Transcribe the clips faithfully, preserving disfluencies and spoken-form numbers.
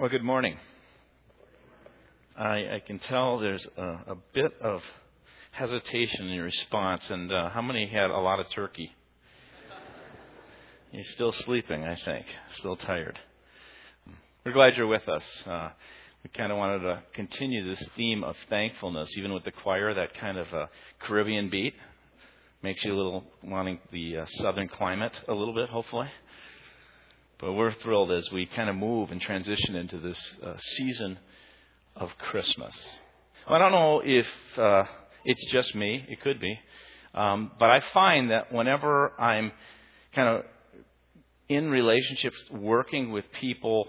Well, good morning. I, I can tell there's a, a bit of hesitation in your response. And uh, how many had a lot of turkey? You're still sleeping, I think. Still tired. We're glad you're with us. Uh, we kind of wanted to continue this theme of thankfulness, even with the choir, that kind of uh, Caribbean beat. Makes you a little wanting the uh, southern climate a little bit, hopefully. But we're thrilled as we kind of move and transition into this uh, season of Christmas. Well, I don't know if uh, it's just me. It could be. Um, but I find that whenever I'm kind of in relationships working with people,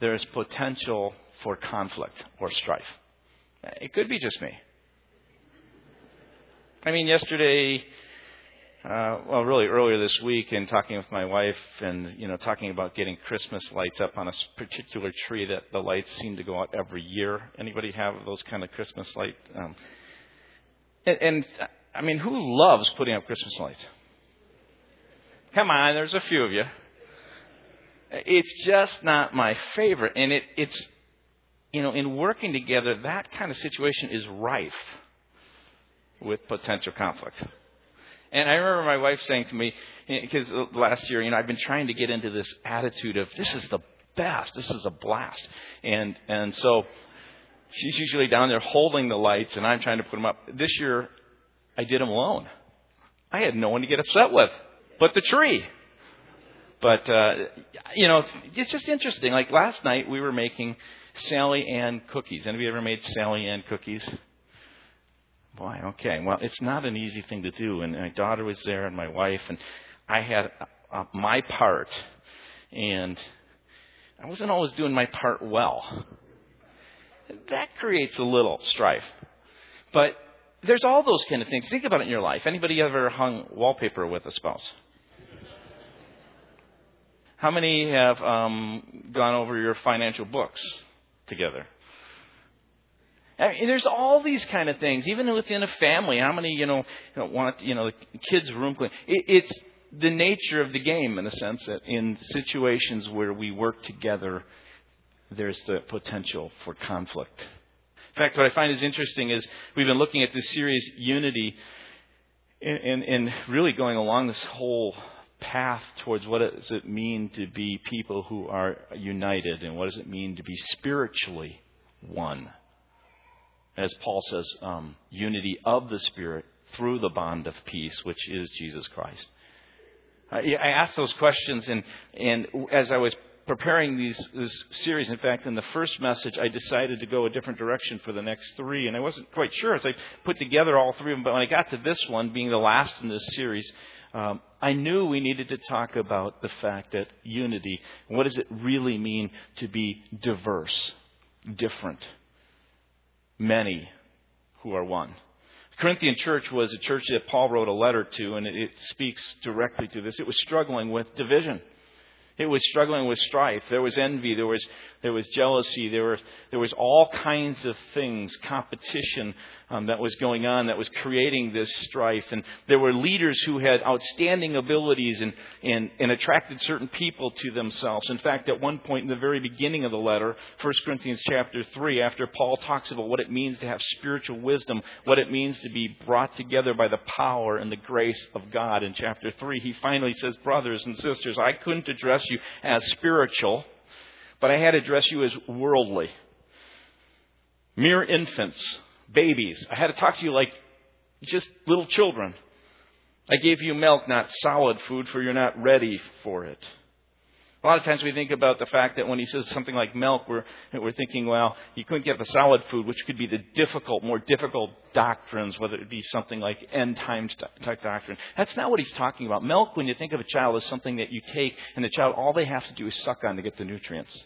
there is potential for conflict or strife. It could be just me. I mean, yesterday... Uh, well, really earlier this week in talking with my wife and, you know, talking about getting Christmas lights up on a particular tree that the lights seem to go out every year. Anybody have those kind of Christmas light? Um, and, and, I mean, who loves putting up Christmas lights? Come on, there's a few of you. It's just not my favorite. And it, it's, you know, in working together, that kind of situation is rife with potential conflict. And I remember my wife saying to me, because last year, you know, I've been trying to get into this attitude of this is the best, this is a blast. And and so she's usually down there holding the lights and I'm trying to put them up. This year, I did them alone. I had no one to get upset with but the tree. But, uh, you know, it's just interesting. Like last night, we were making Sally Ann cookies. Anybody ever made Sally Ann cookies? Boy, okay. Well, it's not an easy thing to do. And my daughter was there and my wife, and I had uh, my part. And I wasn't always doing my part well. That creates a little strife. But there's all those kind of things. Think about it in your life. Anybody ever hung wallpaper with a spouse? How many have um, gone over your financial books together? I mean, there's all these kind of things, even within a family. How many, you know, want, you know, the kids' room clean? It, it's the nature of the game, in a sense, that in situations where we work together, there's the potential for conflict. In fact, what I find is interesting is we've been looking at this series, Unity, and, and really going along this whole path towards what does it mean to be people who are united, and what does it mean to be spiritually one. As Paul says, um, unity of the Spirit through the bond of peace, which is Jesus Christ. I, I asked those questions, and, and as I was preparing these, this series, in fact, in the first message, I decided to go a different direction for the next three, and I wasn't quite sure as I put together all three of them, but when I got to this one, being the last in this series, um, I knew we needed to talk about the fact that unity, what does it really mean to be diverse, different? Many who are one. The Corinthian church was a church that Paul wrote a letter to, and it, it speaks directly to this. It was struggling with division. It was struggling with strife. There was envy. There was there was jealousy. There were there was all kinds of things, competition um, that was going on that was creating this strife. And there were leaders who had outstanding abilities and and, and attracted certain people to themselves. In fact, at one point in the very beginning of the letter, First Corinthians chapter three, after Paul talks about what it means to have spiritual wisdom, what it means to be brought together by the power and the grace of God, in chapter three, he finally says, brothers and sisters, I couldn't address you as spiritual, but I had to address you as worldly. Mere infants, babies. I had to talk to you like just little children. I gave you milk, not solid food, for you're not ready for it. A lot of times we think about the fact that when he says something like milk, we're, we're thinking, well, you couldn't get the solid food, which could be the difficult, more difficult doctrines, whether it be something like end time type doctrine. That's not what he's talking about. Milk, when you think of a child, is something that you take, and the child, all they have to do is suck on to get the nutrients.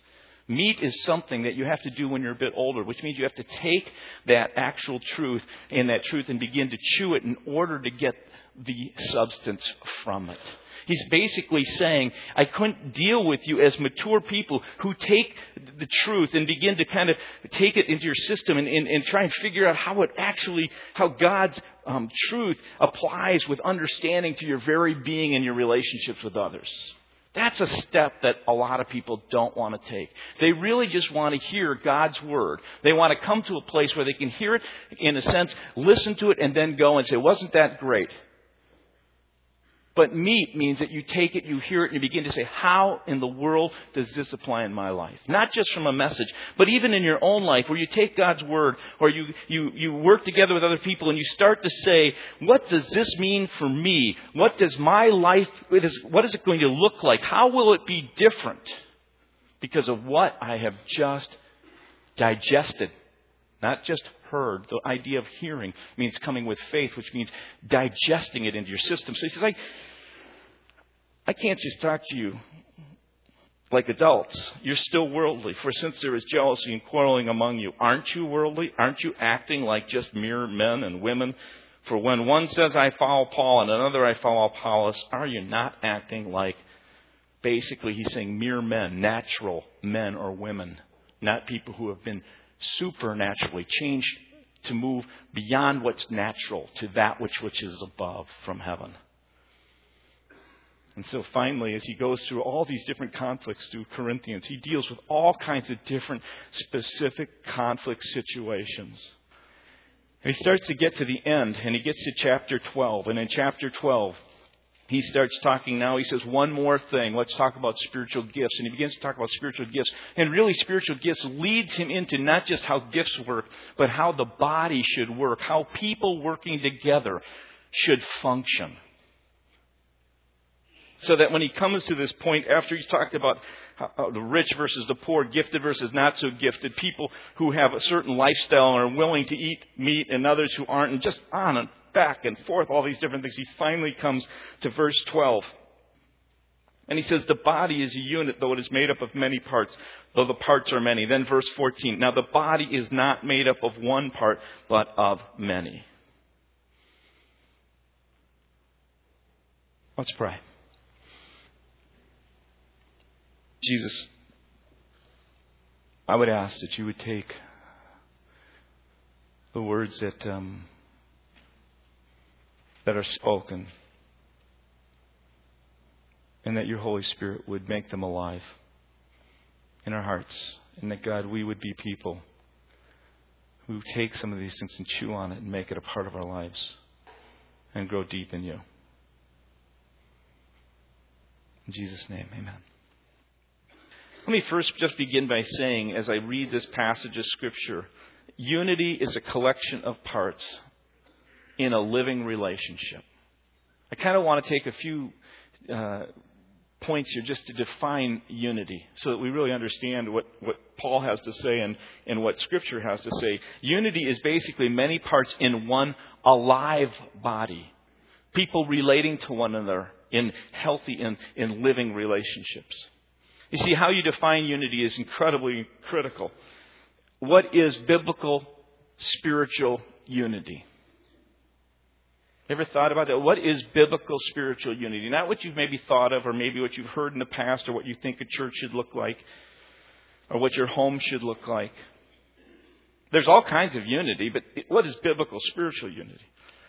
Meat is something that you have to do when you're a bit older, which means you have to take that actual truth and that truth and begin to chew it in order to get the substance from it. He's basically saying, I couldn't deal with you as mature people who take the truth and begin to kind of take it into your system and, and, and try and figure out how it actually, how God's um, truth applies with understanding to your very being and your relationships with others. That's a step that a lot of people don't want to take. They really just want to hear God's word. They want to come to a place where they can hear it, in a sense, listen to it, and then go and say, wasn't that great? But meet means that you take it, you hear it, and you begin to say, how in the world does this apply in my life? Not just from a message, but even in your own life, where you take God's word, or you, you, you work together with other people, and you start to say, what does this mean for me? What does my life, what is, what is it going to look like? How will it be different because of what I have just digested? Not just heard. The idea of hearing means coming with faith, which means digesting it into your system. So he says, I, I can't just talk to you like adults. You're still worldly. For since there is jealousy and quarreling among you, aren't you worldly? Aren't you acting like just mere men and women? For when one says, I follow Paul, and another, I follow Apollos, are you not acting like, basically he's saying, mere men, natural men or women, not people who have been supernaturally changed to move beyond what's natural to that which which is above from heaven. And so finally, as he goes through all these different conflicts through Corinthians, he deals with all kinds of different specific conflict situations. And he starts to get to the end, and he gets to chapter twelve. And in chapter twelve, he starts talking now. He says, one more thing. Let's talk about spiritual gifts. And he begins to talk about spiritual gifts. And really, spiritual gifts leads him into not just how gifts work, but how the body should work, how people working together should function. So that when he comes to this point, after he's talked about the rich versus the poor, gifted versus not so gifted, people who have a certain lifestyle and are willing to eat meat and others who aren't, and just on and back and forth, all these different things. He finally comes to verse twelve. And he says, the body is a unit, though it is made up of many parts, though the parts are many. Then verse fourteen, now the body is not made up of one part, but of many. Let's pray. Jesus, I would ask that you would take the words that... Um, that are spoken, and that your Holy Spirit would make them alive in our hearts, and that, God, we would be people who take some of these things and chew on it and make it a part of our lives and grow deep in you. In Jesus' name, amen. Let me first just begin by saying, as I read this passage of Scripture, unity is a collection of parts in a living relationship. I kind of want to take a few uh, points here just to define unity so that we really understand what, what Paul has to say and, and what Scripture has to say. Unity is basically many parts in one alive body. People relating to one another in healthy and in living relationships. You see, how you define unity is incredibly critical. What is biblical spiritual unity? Ever thought about that? What is biblical spiritual unity? Not what you've maybe thought of, or maybe what you've heard in the past, or what you think a church should look like, or what your home should look like. There's all kinds of unity, but what is biblical spiritual unity?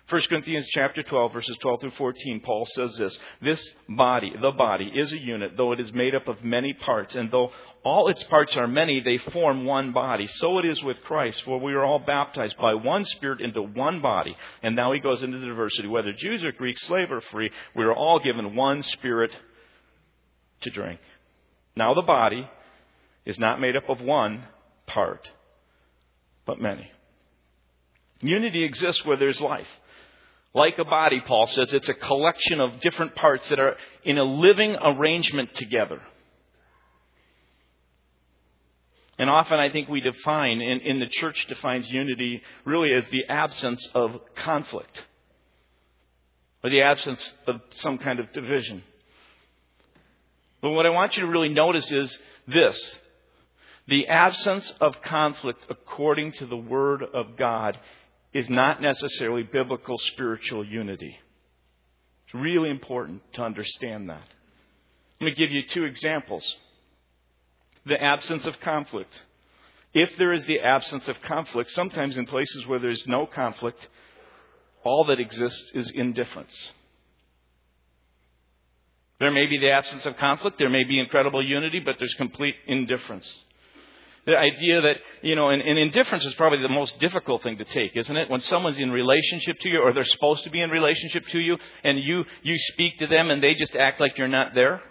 First Corinthians chapter twelve, verses twelve through fourteen, Paul says this, this body, the body, is a unit, though it is made up of many parts, and though all its parts are many, they form one body. So it is with Christ, for we are all baptized by one Spirit into one body. And now he goes into the diversity, whether Jews or Greeks, slave or free, we are all given one Spirit to drink. Now the body is not made up of one part, but many. Unity exists where there's life. Like a body, Paul says, it's a collection of different parts that are in a living arrangement together. And often I think we define, and in the church defines unity really as the absence of conflict, or the absence of some kind of division. But what I want you to really notice is this. The absence of conflict according to the Word of God is not necessarily biblical spiritual unity. It's really important to understand that. I'm going to give you two examples. The absence of conflict. If there is the absence of conflict, sometimes in places where there's no conflict, all that exists is indifference. There may be the absence of conflict. There may be incredible unity, but there's complete indifference. The idea that, you know, and, and indifference is probably the most difficult thing to take, isn't it? When someone's in relationship to you, or they're supposed to be in relationship to you, and you, you speak to them and they just act like you're not there.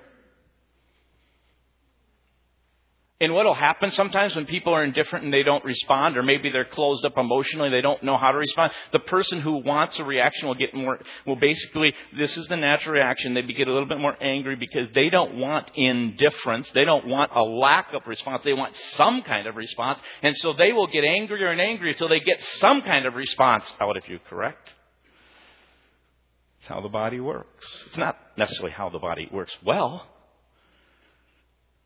And what will happen sometimes when people are indifferent and they don't respond, or maybe they're closed up emotionally, they don't know how to respond, the person who wants a reaction will get more, well, basically, this is the natural reaction. They get a little bit more angry because they don't want indifference. They don't want a lack of response. They want some kind of response. And so they will get angrier and angrier until they get some kind of response out of you, correct? It's how the body works. It's not necessarily how the body works well,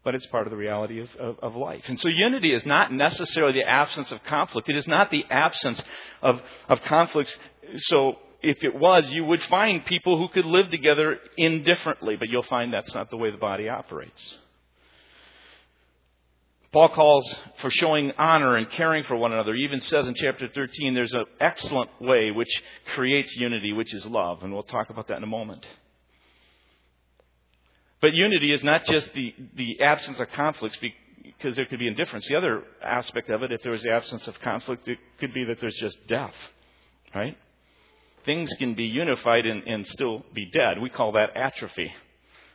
but it's part of the reality of, of, of life. And so unity is not necessarily the absence of conflict. It is not the absence of, of conflicts. So if it was, you would find people who could live together indifferently, but you'll find that's not the way the body operates. Paul calls for showing honor and caring for one another. He even says in chapter thirteen, there's an excellent way which creates unity, which is love. And we'll talk about that in a moment. But unity is not just the, the absence of conflicts, because there could be indifference. The other aspect of it, if there was the absence of conflict, it could be that there's just death, right? Things can be unified and, and still be dead. We call that atrophy.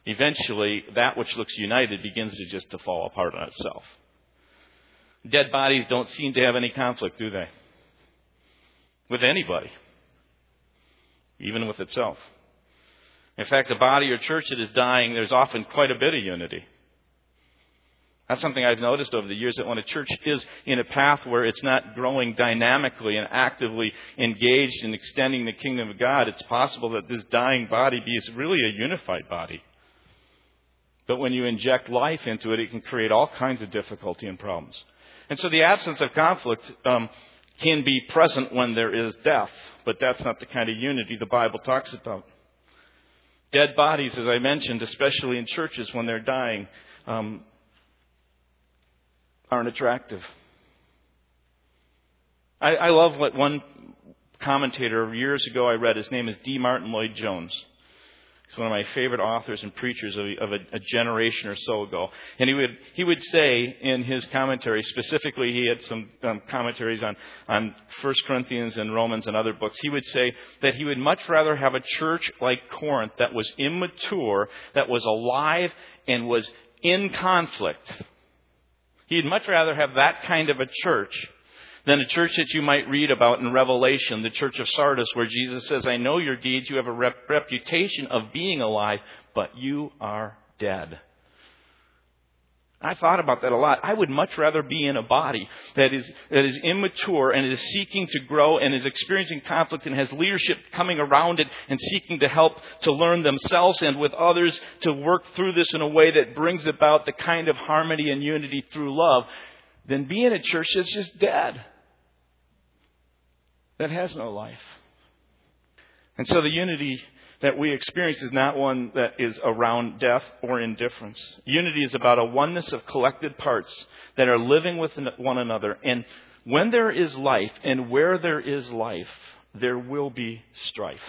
Eventually, that which looks united begins to just to fall apart on itself. Dead bodies don't seem to have any conflict, do they? With anybody. Even with itself. In fact, the body or church that is dying, there's often quite a bit of unity. That's something I've noticed over the years, that when a church is in a path where it's not growing dynamically and actively engaged in extending the kingdom of God, it's possible that this dying body is really a unified body. But when you inject life into it, it can create all kinds of difficulty and problems. And so the absence of conflict um, can be present when there is death, but that's not the kind of unity the Bible talks about. Dead bodies, as I mentioned, especially in churches when they're dying, um, aren't attractive. I, I love what one commentator years ago I read. His name is D. Martin Lloyd-Jones. He's one of my favorite authors and preachers of, of a, a generation or so ago. And he would he would say in his commentary, specifically he had some um, commentaries on, on First Corinthians and Romans and other books, he would say that he would much rather have a church like Corinth that was immature, that was alive, and was in conflict. He'd much rather have that kind of a church than a church that you might read about in Revelation, the church of Sardis, where Jesus says, I know your deeds, you have a rep- reputation of being alive, but you are dead. I thought about that a lot. I would much rather be in a body that is that is immature and is seeking to grow and is experiencing conflict and has leadership coming around it and seeking to help to learn themselves and with others to work through this in a way that brings about the kind of harmony and unity through love than be in a church that's just dead. That has no life. And so the unity that we experience is not one that is around death or indifference. Unity is about a oneness of collected parts that are living with one another. And when there is life, and where there is life, there will be strife.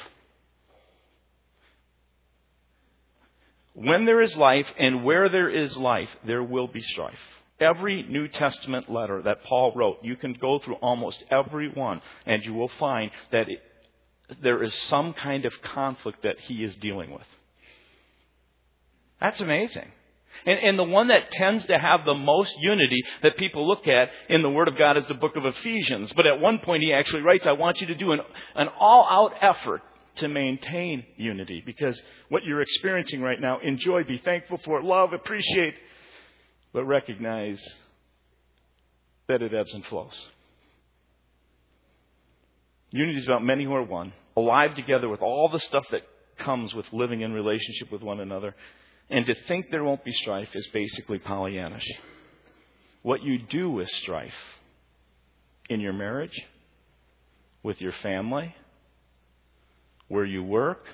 When there is life, and where there is life, there will be strife. Every New Testament letter that Paul wrote, you can go through almost every one, and you will find that it, there is some kind of conflict that he is dealing with. That's amazing. And, and the one that tends to have the most unity that people look at in the Word of God is the book of Ephesians. But at one point he actually writes, I want you to do an, an all-out effort to maintain unity, because what you're experiencing right now, enjoy, be thankful for, love, appreciate, but recognize that it ebbs and flows. Unity is about many who are one, alive together with all the stuff that comes with living in relationship with one another. And to think there won't be strife is basically Pollyannish. What you do with strife in your marriage, with your family, where you work,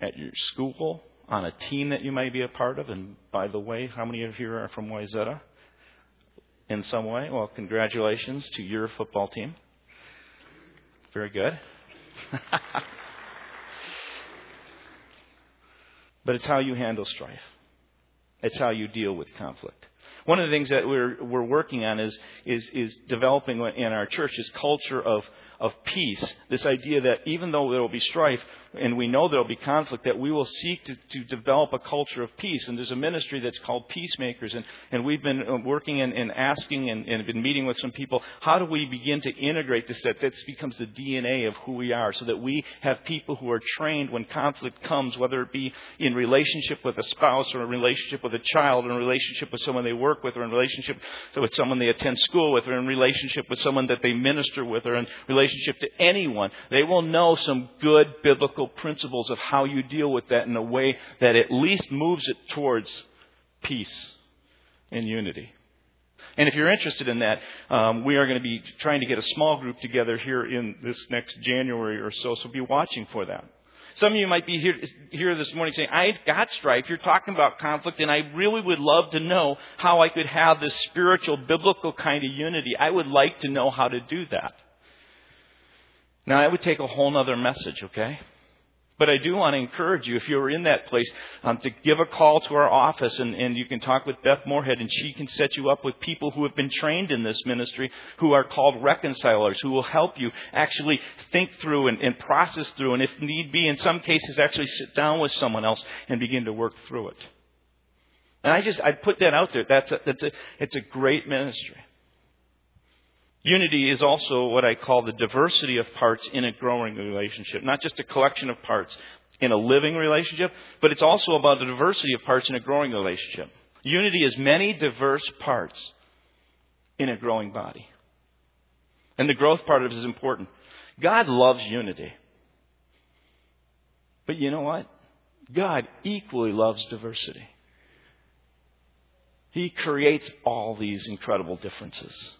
at your school, on a team that you may be a part of. And by the way, how many of you are from Wayzata in some way? Well, congratulations to your football team. Very good. But it's how you handle strife. It's how you deal with conflict. One of the things that we're we're working on is is is developing in our church is culture of of peace. This idea that even though there will be strife and we know there will be conflict, that we will seek to, to develop a culture of peace. And there's a ministry that's called Peacemakers, and, and we've been working and, and asking and, and been meeting with some people. How do we begin to integrate this? That this becomes the D N A of who we are, so that we have people who are trained when conflict comes, whether it be in relationship with a spouse or a relationship with a child, or in relationship with someone they work with, or in relationship with someone they attend school with, or in relationship with someone that they minister with, or in relationship to anyone. They will know some good biblical principles of how you deal with that in a way that at least moves it towards peace and unity. And if you're interested in that, um, we are going to be trying to get a small group together here in this next January or so, so be watching for that. Some of you might be here, here this morning saying, I've got strife, you're talking about conflict, and I really would love to know how I could have this spiritual, biblical kind of unity. I would like to know how to do that. Now, that would take a whole other message, okay? But I do want to encourage you, if you're in that place, um, to give a call to our office, and, and you can talk with Beth Moorhead, and she can set you up with people who have been trained in this ministry, who are called reconcilers, who will help you actually think through and, and process through, and if need be, in some cases, actually sit down with someone else and begin to work through it. And I just, I put that out there. That's a, that's a, it's a great ministry. Unity is also what I call the diversity of parts in a growing relationship, not just a collection of parts in a living relationship, but it's also about the diversity of parts in a growing relationship. Unity is many diverse parts in a growing body. And the growth part of it is important. God loves unity. But you know what? God equally loves diversity. He creates all these incredible differences.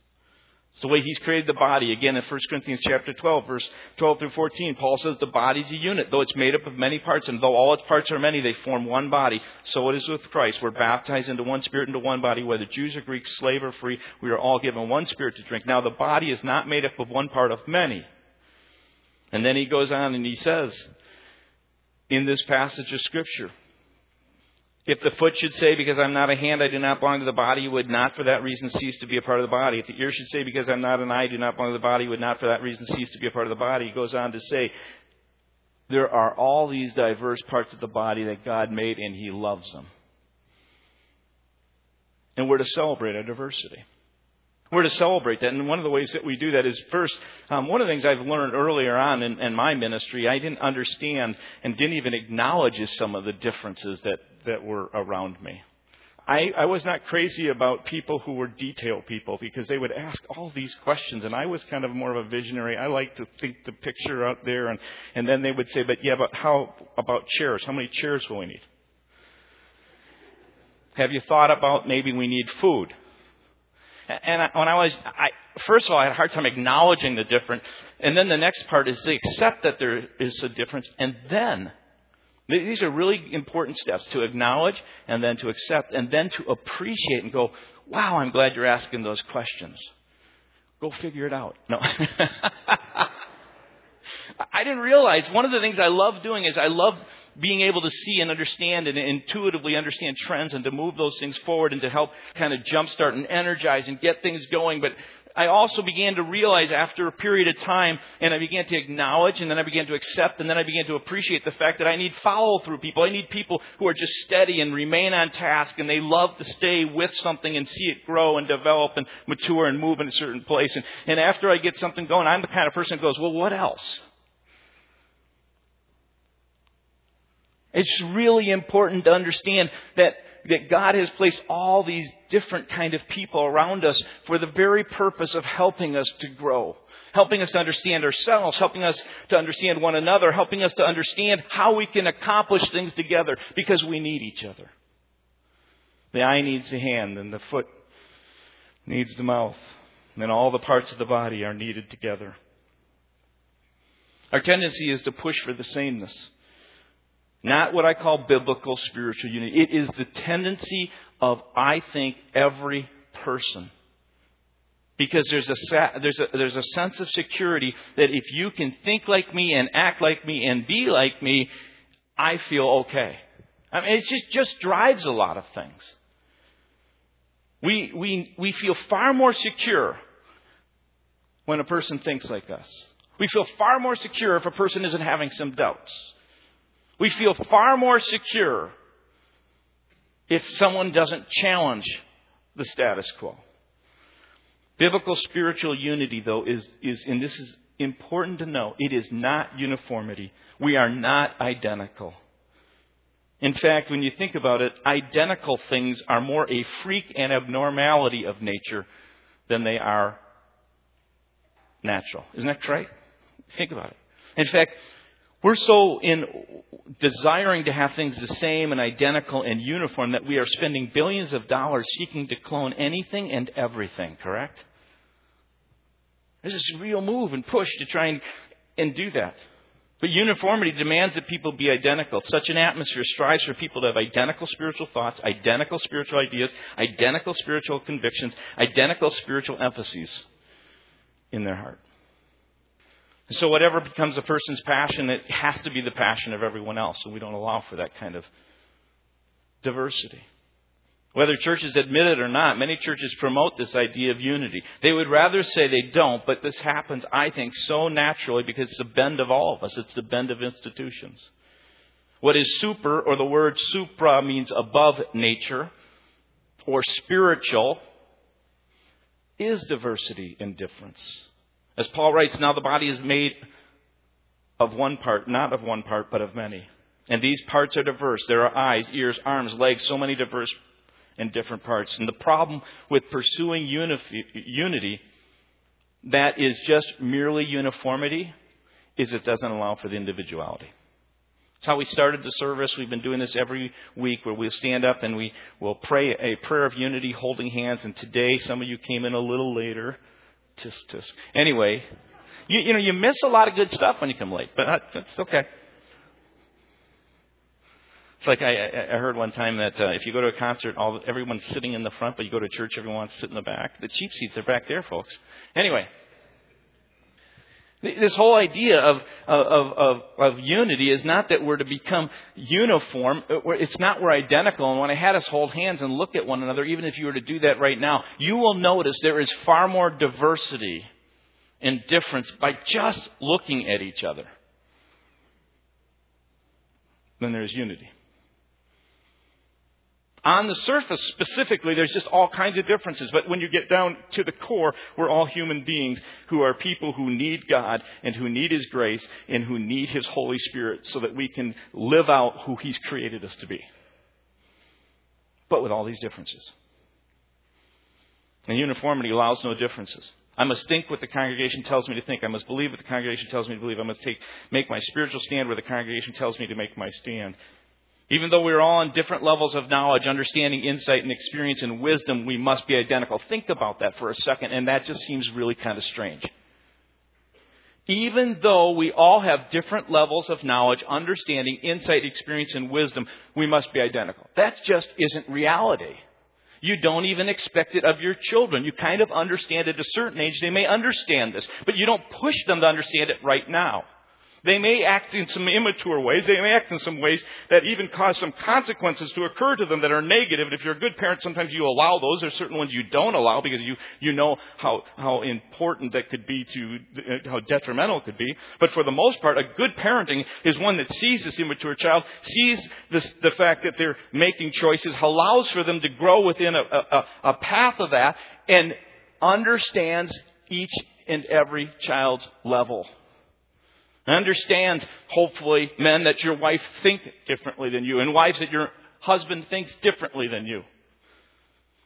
It's the way He's created the body. Again, in First Corinthians chapter twelve, verse twelve through fourteen, Paul says the body's a unit. Though it's made up of many parts, and though all its parts are many, they form one body. So it is with Christ. We're baptized into one Spirit, into one body. Whether Jews or Greeks, slave or free, we are all given one Spirit to drink. Now, the body is not made up of one part, of many. And then he goes on and he says, in this passage of Scripture, if the foot should say, because I'm not a hand, I do not belong to the body, would not for that reason cease to be a part of the body. If the ear should say, because I'm not an eye, I do not belong to the body, would not for that reason cease to be a part of the body. He goes on to say, there are all these diverse parts of the body that God made, and He loves them. And we're to celebrate our diversity. We're to celebrate that. And one of the ways that we do that is, first, um, one of the things I've learned earlier on in, in my ministry, I didn't understand and didn't even acknowledge is some of the differences that that were around me. I, I was not crazy about people who were detail people, because they would ask all these questions, and I was kind of more of a visionary. I like to think the picture out there, and, and then they would say, but yeah, but how about chairs? How many chairs will we need? Have you thought about maybe we need food? And I, when I was, I, first of all, I had a hard time acknowledging the difference, and then the next part is to accept that there is a difference, and then these are really important steps, to acknowledge and then to accept and then to appreciate and go, wow, I'm glad you're asking those questions. Go figure it out. No. I didn't realize one of the things I love doing is I love being able to see and understand and intuitively understand trends and to move those things forward and to help kind of jumpstart and energize and get things going. But I also began to realize after a period of time, and I began to acknowledge, and then I began to accept, and then I began to appreciate the fact that I need follow-through people. I need people who are just steady and remain on task, and they love to stay with something and see it grow and develop and mature and move in a certain place. And, and after I get something going, I'm the kind of person who goes, well, what else? It's really important to understand that that God has placed all these different kind of people around us for the very purpose of helping us to grow, helping us to understand ourselves, helping us to understand one another, helping us to understand how we can accomplish things together, because we need each other. The eye needs the hand, and the foot needs the mouth, and all the parts of the body are needed together. Our tendency is to push for the sameness. Not what I call biblical spiritual unity. It is the tendency of, I think, every person. Because there's a, sa- there's a there's a sense of security that if you can think like me and act like me and be like me, I feel okay. I mean, it just, just drives a lot of things. We, we, we feel far more secure when a person thinks like us. We feel far more secure if a person isn't having some doubts. We feel far more secure if someone doesn't challenge the status quo. Biblical spiritual unity, though, is, is, and this is important to know, it is not uniformity. We are not identical. In fact, when you think about it, identical things are more a freak and abnormality of nature than they are natural. Isn't that right? Think about it. In fact, we're so in desiring to have things the same and identical and uniform that we are spending billions of dollars seeking to clone anything and everything, correct? There's this real move and push to try and, and do that. But uniformity demands that people be identical. Such an atmosphere strives for people to have identical spiritual thoughts, identical spiritual ideas, identical spiritual convictions, identical spiritual emphases in their heart. So whatever becomes a person's passion, it has to be the passion of everyone else, and we don't allow for that kind of diversity. Whether churches admit it or not, many churches promote this idea of unity. They would rather say they don't, but this happens, I think, so naturally because it's the bend of all of us. It's the bend of institutions. What is super, or the word supra means above nature, or spiritual, is diversity and difference. As Paul writes, now the body is made of one part, not of one part, but of many. And these parts are diverse. There are eyes, ears, arms, legs, so many diverse and different parts. And the problem with pursuing unif- unity that is just merely uniformity is it doesn't allow for the individuality. It's how we started the service. We've been doing this every week where we'll stand up and we will pray a prayer of unity holding hands. And today, some of you came in a little later. Tisk, tisk. Anyway, you, you know, you miss a lot of good stuff when you come late, but that's okay. It's like I, I heard one time that uh, if you go to a concert, all everyone's sitting in the front, but you go to church, everyone wants to sit in the back. The cheap seats are back there, folks. Anyway, this whole idea of of of, of unity is not that we're to become uniform. It's not we're identical. And when I had us hold hands and look at one another, even if you were to do that right now, you will notice there is far more diversity and difference by just looking at each other than there is unity. On the surface, specifically, there's just all kinds of differences. But when you get down to the core, we're all human beings who are people who need God and who need His grace and who need His Holy Spirit so that we can live out who He's created us to be. But with all these differences. And uniformity allows no differences. I must think what the congregation tells me to think. I must believe what the congregation tells me to believe. I must take, make my spiritual stand where the congregation tells me to make my stand. Even though we're all on different levels of knowledge, understanding, insight, and experience and wisdom, we must be identical. Think about that for a second, and that just seems really kind of strange. Even though we all have different levels of knowledge, understanding, insight, experience, and wisdom, we must be identical. That just isn't reality. You don't even expect it of your children. You kind of understand at a certain age they may understand this, but you don't push them to understand it right now. They may act in some immature ways. They may act in some ways that even cause some consequences to occur to them that are negative. And if you're a good parent, sometimes you allow those. There's certain ones you don't allow because you, you know how, how important that could be to, uh, how detrimental it could be. But for the most part, a good parenting is one that sees this immature child, sees this, the fact that they're making choices, allows for them to grow within a, a, a path of that, and understands each and every child's level. Understand, hopefully, men, that your wife thinks differently than you, and wives, that your husband thinks differently than you.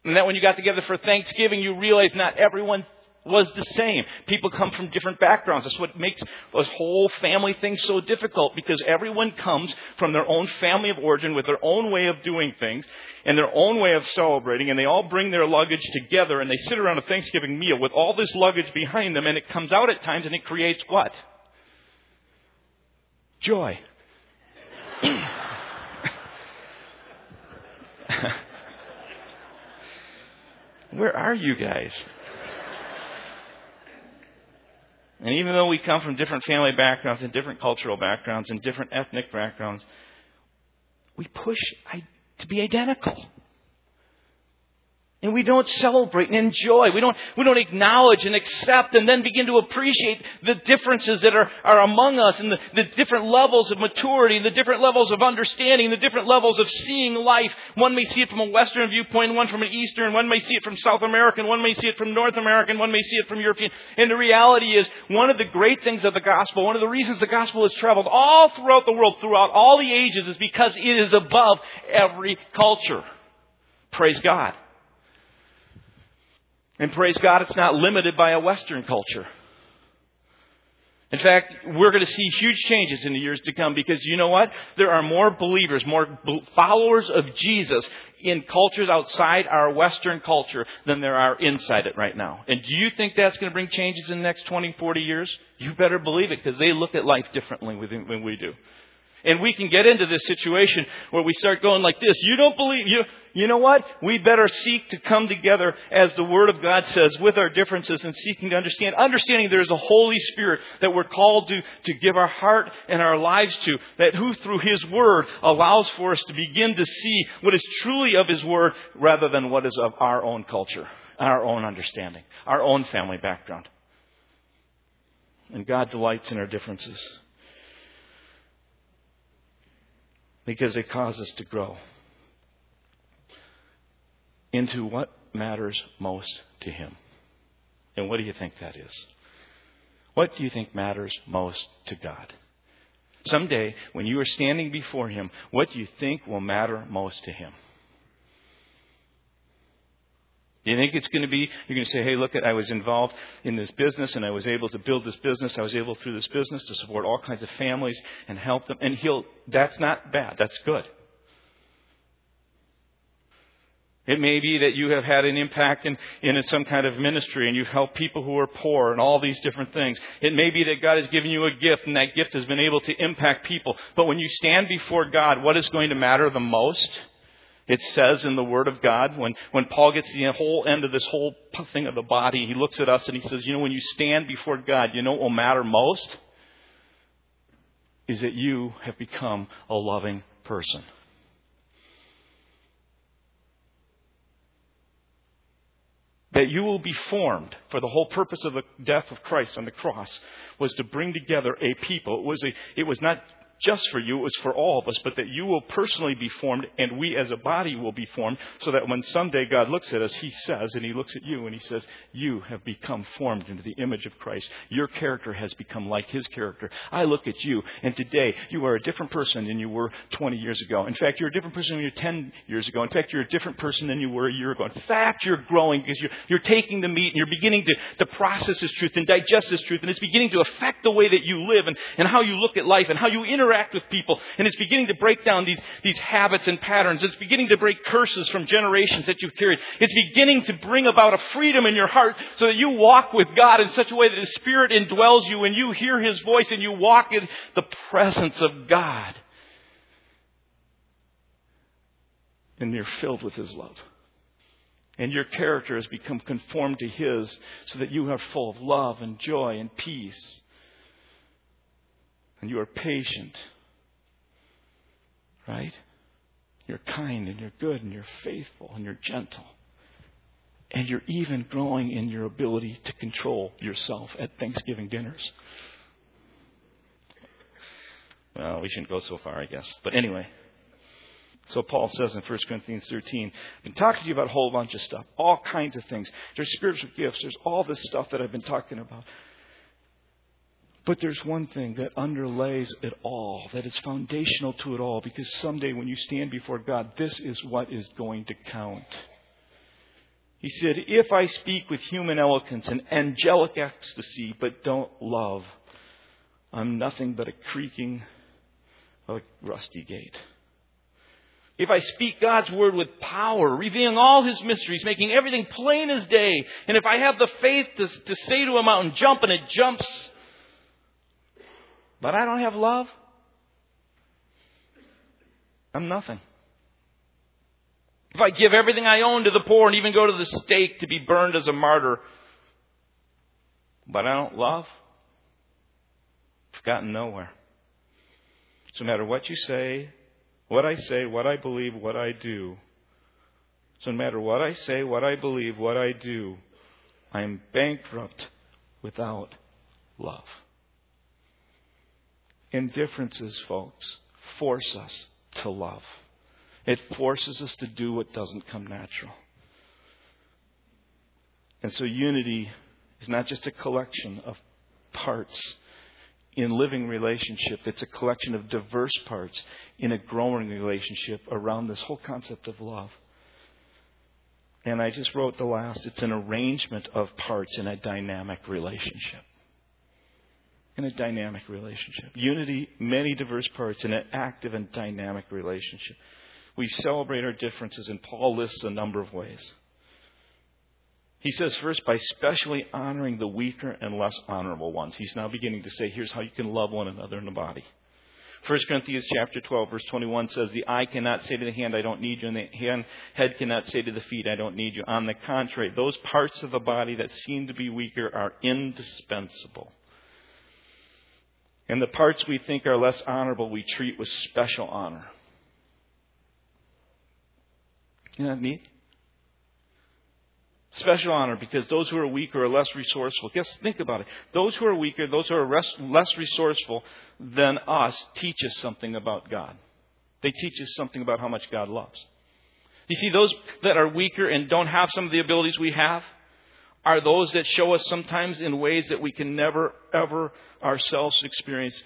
And that when you got together for Thanksgiving, you realize not everyone was the same. People come from different backgrounds. That's what makes this whole family thing so difficult, because everyone comes from their own family of origin with their own way of doing things and their own way of celebrating, and they all bring their luggage together, and they sit around a Thanksgiving meal with all this luggage behind them, and it comes out at times, and it creates what? Joy. Where are you guys? And even though we come from different family backgrounds and different cultural backgrounds and different ethnic backgrounds, we push to be identical. And we don't celebrate and enjoy. We don't, we don't acknowledge and accept and then begin to appreciate the differences that are, are among us, and the, the different levels of maturity, the different levels of understanding, the different levels of seeing life. One may see it from a Western viewpoint, one from an Eastern, one may see it from South American, one may see it from North American, one may see it from European. And the reality is, one of the great things of the gospel, one of the reasons the gospel has traveled all throughout the world, throughout all the ages, is because it is above every culture. Praise God. And praise God, it's not limited by a Western culture. In fact, we're going to see huge changes in the years to come, because you know what? There are more believers, more followers of Jesus in cultures outside our Western culture than there are inside it right now. And do you think that's going to bring changes in the next twenty, forty years? You better believe it, because they look at life differently than we do. And we can get into this situation where we start going like this. You don't believe, you, you know what? We better seek to come together, as the Word of God says, with our differences, and seeking to understand. Understanding there's a Holy Spirit that we're called to, to give our heart and our lives to, that who through His Word allows for us to begin to see what is truly of His Word rather than what is of our own culture, our own understanding, our own family background. And God delights in our differences, because they cause us to grow into what matters most to Him. And what do you think that is? What do you think matters most to God? Someday, when you are standing before Him, what do you think will matter most to Him? Do you think it's going to be, you're going to say, hey, look, I was involved in this business, and I was able to build this business. I was able through this business to support all kinds of families and help them. And he'll, that's not bad. That's good. It may be that you have had an impact in, in some kind of ministry, and you've helped people who are poor and all these different things. It may be that God has given you a gift, and that gift has been able to impact people. But when you stand before God, what is going to matter the most? It says in the Word of God, when, when Paul gets to the whole end of this whole thing of the body, he looks at us and he says, you know, when you stand before God, you know what will matter most? Is that you have become a loving person. That you will be formed for the whole purpose of the death of Christ on the cross was to bring together a people. It was a, it was not just for you, it was for all of us, but that you will personally be formed, and we as a body will be formed, so that when someday God looks at us, He says, and He looks at you and He says, you have become formed into the image of Christ. Your character has become like His character. I look at you, and today you are a different person than you were twenty years ago. In fact, you're a different person than you were ten years ago. In fact, you're a different person than you were a year ago. In fact, you're growing, because you're, you're taking the meat, and you're beginning to, to process this truth and digest this truth, and it's beginning to affect the way that you live, and, and how you look at life, and how you interact interact with people, and it's beginning to break down these, these habits and patterns. It's beginning to break curses from generations that you've carried. It's beginning to bring about a freedom in your heart, so that you walk with God in such a way that His Spirit indwells you, and you hear His voice, and you walk in the presence of God. And you're filled with His love. And your character has become conformed to His, so that you are full of love and joy and peace. And you are patient, right? You're kind, and you're good, and you're faithful, and you're gentle. And you're even growing in your ability to control yourself at Thanksgiving dinners. Well, we shouldn't go so far, I guess. But anyway, so Paul says in First Corinthians thirteen, I've been talking to you about a whole bunch of stuff, all kinds of things. There's spiritual gifts. There's all this stuff that I've been talking about. But there's one thing that underlays it all, that is foundational to it all, because someday when you stand before God, this is what is going to count. He said, if I speak with human eloquence and angelic ecstasy, but don't love, I'm nothing but a creaking of a rusty gate. If I speak God's word with power, revealing all His mysteries, making everything plain as day, and if I have the faith to, to say to a mountain, jump, and it jumps, but I don't have love, I'm nothing. If I give everything I own to the poor and even go to the stake to be burned as a martyr, but I don't love, I've gotten nowhere. So no matter what you say, What I say, what I believe, what I do. So no matter what I say, what I believe, what I do, I am bankrupt without love. Indifferences, folks, force us to love. It forces us to do what doesn't come natural. And so unity is not just a collection of parts in living relationship. It's a collection of diverse parts in a growing relationship around this whole concept of love. And I just wrote the last, it's an arrangement of parts in a dynamic relationship. In a dynamic relationship. Unity, many diverse parts in an active and dynamic relationship. We celebrate our differences, and Paul lists a number of ways. He says first, by specially honoring the weaker and less honorable ones. He's now beginning to say, here's how you can love one another in the body. First Corinthians chapter twelve, verse twenty-one says, the eye cannot say to the hand, I don't need you, and the hand, head cannot say to the feet, I don't need you. On the contrary, those parts of the body that seem to be weaker are indispensable. And the parts we think are less honorable, we treat with special honor. Isn't that neat? Special honor, because those who are weaker are less resourceful. Guess, think about it. Those who are weaker, those who are res- less resourceful than us teach us something about God. They teach us something about how much God loves. You see, those that are weaker and don't have some of the abilities we have are those that show us sometimes in ways that we can never, ever ourselves experience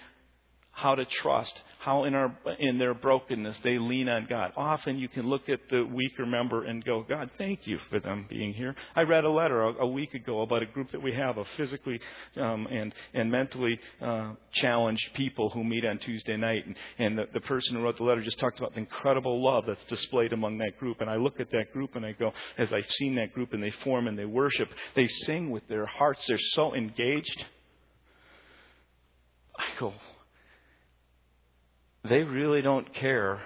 how to trust, how in our in their brokenness they lean on God. Often you can look at the weaker member and go, God, thank you for them being here. I read a letter a, a week ago about a group that we have of physically um, and and mentally uh, challenged people who meet on Tuesday night. And, and the, the person who wrote the letter just talked about the incredible love that's displayed among that group. And I look at that group and I go, as I've seen that group, and they form and they worship. They sing with their hearts. They're so engaged. I go, they really don't care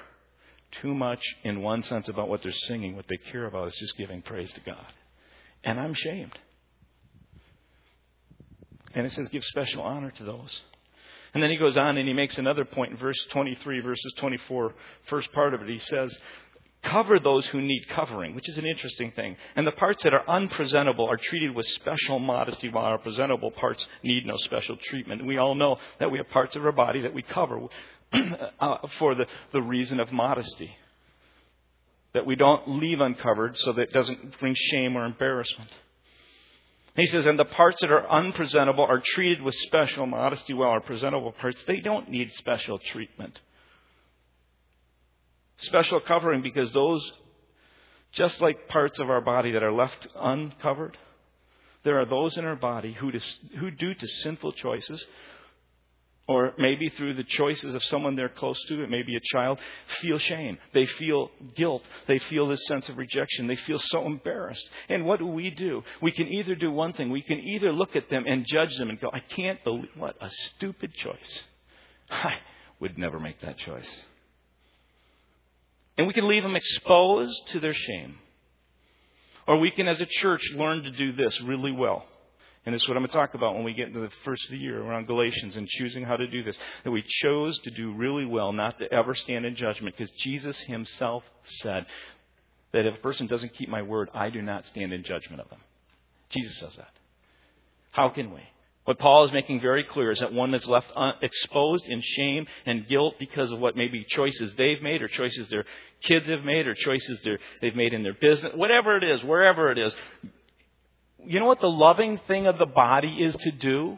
too much in one sense about what they're singing. What they care about is just giving praise to God. And I'm ashamed. And it says give special honor to those. And then he goes on and he makes another point in verse twenty-three, verses twenty-four, first part of it. He says, cover those who need covering, which is an interesting thing. And the parts that are unpresentable are treated with special modesty, while our presentable parts need no special treatment. We all know that we have parts of our body that we cover uh, for the, the reason of modesty, that we don't leave uncovered so that it doesn't bring shame or embarrassment. He says, and the parts that are unpresentable are treated with special modesty, while our presentable parts, they don't need special treatment. Special covering, because those, just like parts of our body that are left uncovered, there are those in our body who, dis, who due to sinful choices, or maybe through the choices of someone they're close to, it may be a child, feel shame. They feel guilt. They feel this sense of rejection. They feel so embarrassed. And what do we do? We can either do one thing. We can either look at them and judge them and go, I can't believe, what a stupid choice. I would never make that choice. And we can leave them exposed to their shame. Or we can, as a church, learn to do this really well. And this is what I'm going to talk about when we get into the first of the year around Galatians and choosing how to do this. That we chose to do really well not to ever stand in judgment, because Jesus himself said that if a person doesn't keep my word, I do not stand in judgment of them. Jesus says that. How can we? What Paul is making very clear is that one that's left exposed in shame and guilt because of what maybe choices they've made, or choices their kids have made, or choices they've made in their business, whatever it is, wherever it is. You know what the loving thing of the body is to do?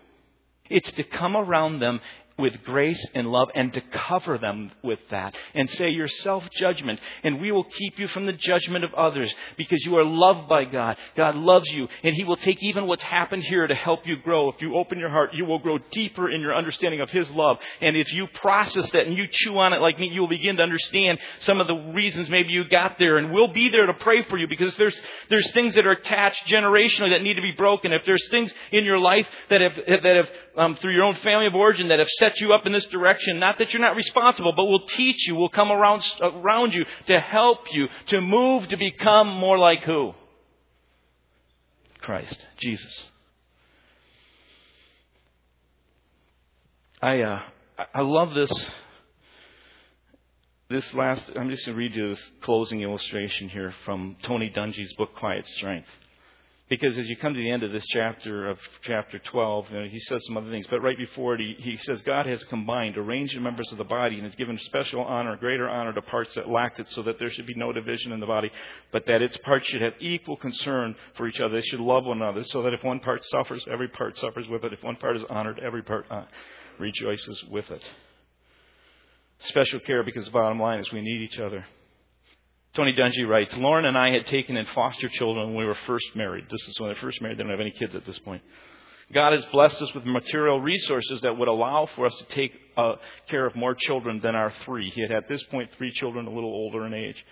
It's to come around them with grace and love, and to cover them with that and say your self-judgment, and we will keep you from the judgment of others, because you are loved by God. God loves you, and he will take even what's happened here to help you grow. If you open your heart, you will grow deeper in your understanding of his love. And if you process that and you chew on it like me, you will begin to understand some of the reasons maybe you got there, and we'll be there to pray for you, because there's there's things that are attached generationally that need to be broken. If there's things in your life that have, that have um, through your own family of origin that have set you up in this direction, not that you're not responsible, but we'll teach you, we'll come around around you to help you to move to become more like who? Christ, Jesus. I uh, I love this This last, I'm just going to read you this closing illustration here from Tony Dungy's book, Quiet Strength. Because as you come to the end of this chapter, of chapter twelve, you know, he says some other things. But right before it, he, he says, God has combined a range of members of the body and has given special honor, greater honor to parts that lacked it, so that there should be no division in the body, but that its parts should have equal concern for each other. They should love one another, so that if one part suffers, every part suffers with it. If one part is honored, every part uh, rejoices with it. Special care, because the bottom line is we need each other. Tony Dungy writes, Lauren and I had taken in foster children when we were first married. This is when they're first married. They don't have any kids at this point. God has blessed us with material resources that would allow for us to take uh, care of more children than our three. He had at this point three children a little older in age.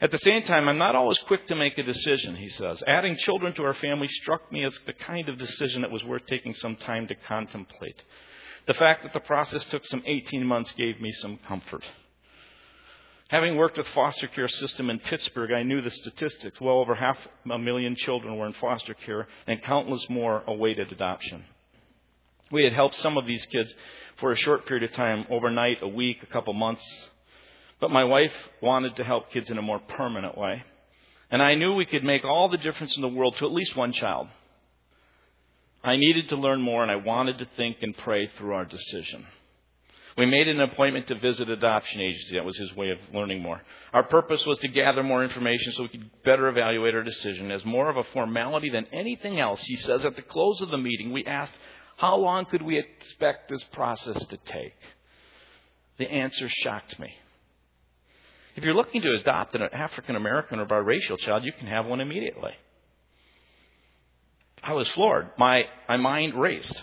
At the same time, I'm not always quick to make a decision, he says. Adding children to our family struck me as the kind of decision that was worth taking some time to contemplate. The fact that the process took some eighteen months gave me some comfort. Having worked with foster care system in Pittsburgh, I knew the statistics. Well over half a million children were in foster care, and countless more awaited adoption. We had helped some of these kids for a short period of time, overnight, a week, a couple months. But my wife wanted to help kids in a more permanent way. And I knew we could make all the difference in the world to at least one child. I needed to learn more, and I wanted to think and pray through our decision. We made an appointment to visit adoption agency. That was his way of learning more. Our purpose was to gather more information so we could better evaluate our decision. As more of a formality than anything else, he says, at the close of the meeting, we asked, how long could we expect this process to take? The answer shocked me. If you're looking to adopt an African-American or biracial child, you can have one immediately. I was floored. My, my mind raced.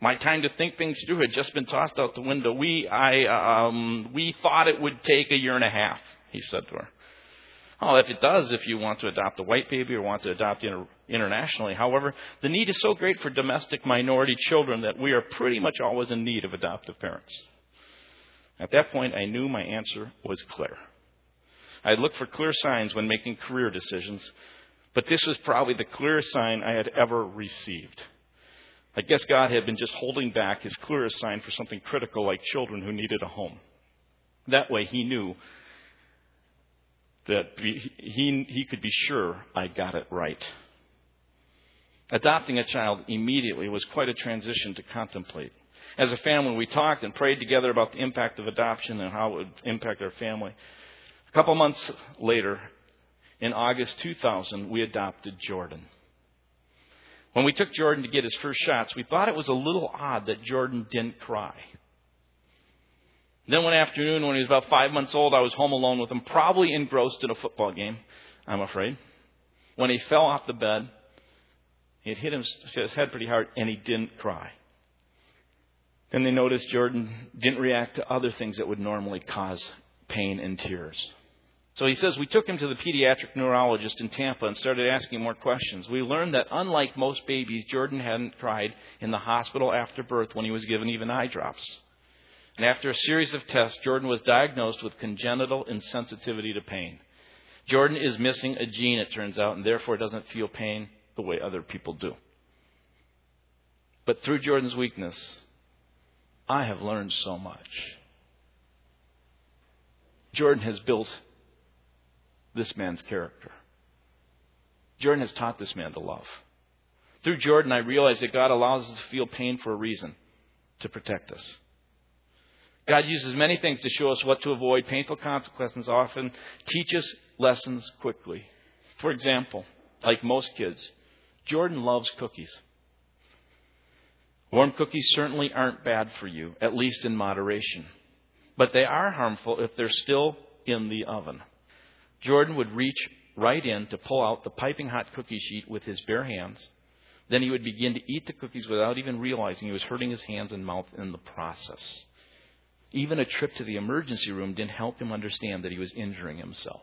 My time to think things through had just been tossed out the window. We, I, um, we thought it would take a year and a half, he said to her. Oh, if it does, if you want to adopt a white baby or want to adopt inter- internationally. However, the need is so great for domestic minority children that we are pretty much always in need of adoptive parents. At that point, I knew my answer was clear. I looked for clear signs when making career decisions, but this was probably the clearest sign I had ever received. I guess God had been just holding back his clearest sign for something critical like children who needed a home. That way he knew that he, he could be sure I got it right. Adopting a child immediately was quite a transition to contemplate. As a family, we talked and prayed together about the impact of adoption and how it would impact our family. A couple months later, in August two thousand, we adopted Jordan. When we took Jordan to get his first shots, we thought it was a little odd that Jordan didn't cry. Then one afternoon when he was about five months old, I was home alone with him, probably engrossed in a football game, I'm afraid. When he fell off the bed, it hit him, his head pretty hard, and he didn't cry. Then they noticed Jordan didn't react to other things that would normally cause pain and tears. So he says, we took him to the pediatric neurologist in Tampa and started asking more questions. We learned that unlike most babies, Jordan hadn't cried in the hospital after birth when he was given even eye drops. And after a series of tests, Jordan was diagnosed with congenital insensitivity to pain. Jordan is missing a gene, it turns out, and therefore doesn't feel pain the way other people do. But through Jordan's weakness, I have learned so much. Jordan has built this man's character. Jordan has taught this man to love. Through Jordan, I realized that God allows us to feel pain for a reason, to protect us. God uses many things to show us what to avoid. Painful consequences often teach us lessons quickly. For example, like most kids, Jordan loves cookies. Warm cookies certainly aren't bad for you, at least in moderation. But they are harmful if they're still in the oven. Jordan would reach right in to pull out the piping hot cookie sheet with his bare hands. Then he would begin to eat the cookies without even realizing he was hurting his hands and mouth in the process. Even a trip to the emergency room didn't help him understand that he was injuring himself.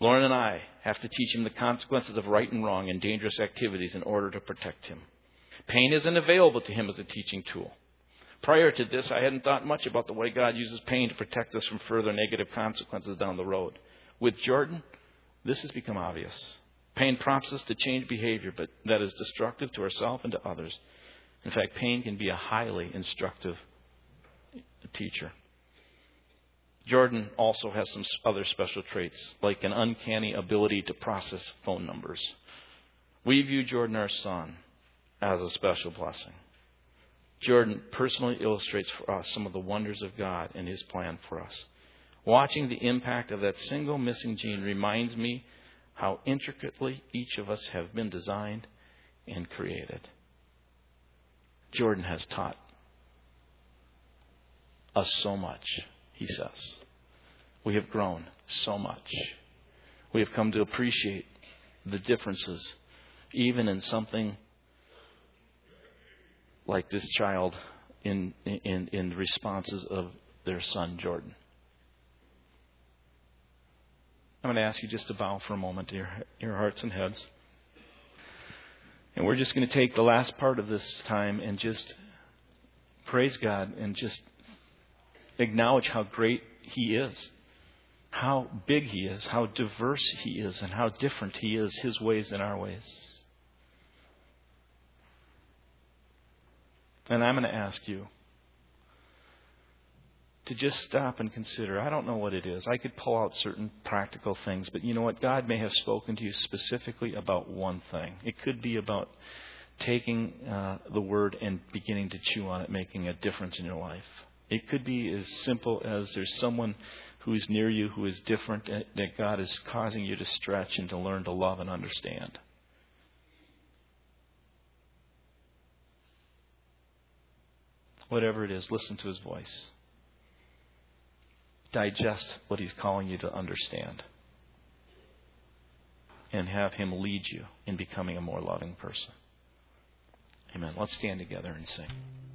Lauren and I have to teach him the consequences of right and wrong and dangerous activities in order to protect him. Pain isn't available to him as a teaching tool. Prior to this, I hadn't thought much about the way God uses pain to protect us from further negative consequences down the road. With Jordan, this has become obvious. Pain prompts us to change behavior, but that is destructive to ourselves and to others. In fact, pain can be a highly instructive teacher. Jordan also has some other special traits, like an uncanny ability to process phone numbers. We view Jordan, our son, as a special blessing. Jordan personally illustrates for us some of the wonders of God and his plan for us. Watching the impact of that single missing gene reminds me how intricately each of us have been designed and created. Jordan has taught us so much, he says. We have grown so much. We have come to appreciate the differences, even in something like this child in in in responses of their son, Jordan. I'm going to ask you just to bow for a moment to your, your hearts and heads. And we're just going to take the last part of this time and just praise God and just acknowledge how great He is, how big He is, how diverse He is, and how different He is, His ways and our ways. And I'm going to ask you to just stop and consider. I don't know what it is. I could pull out certain practical things, but you know what? God may have spoken to you specifically about one thing. It could be about taking uh, the word and beginning to chew on it, making a difference in your life. It could be as simple as there's someone who is near you who is different, and that God is causing you to stretch and to learn to love and understand. Whatever it is, listen to His voice. Digest what He's calling you to understand. And have Him lead you in becoming a more loving person. Amen. Let's stand together and sing.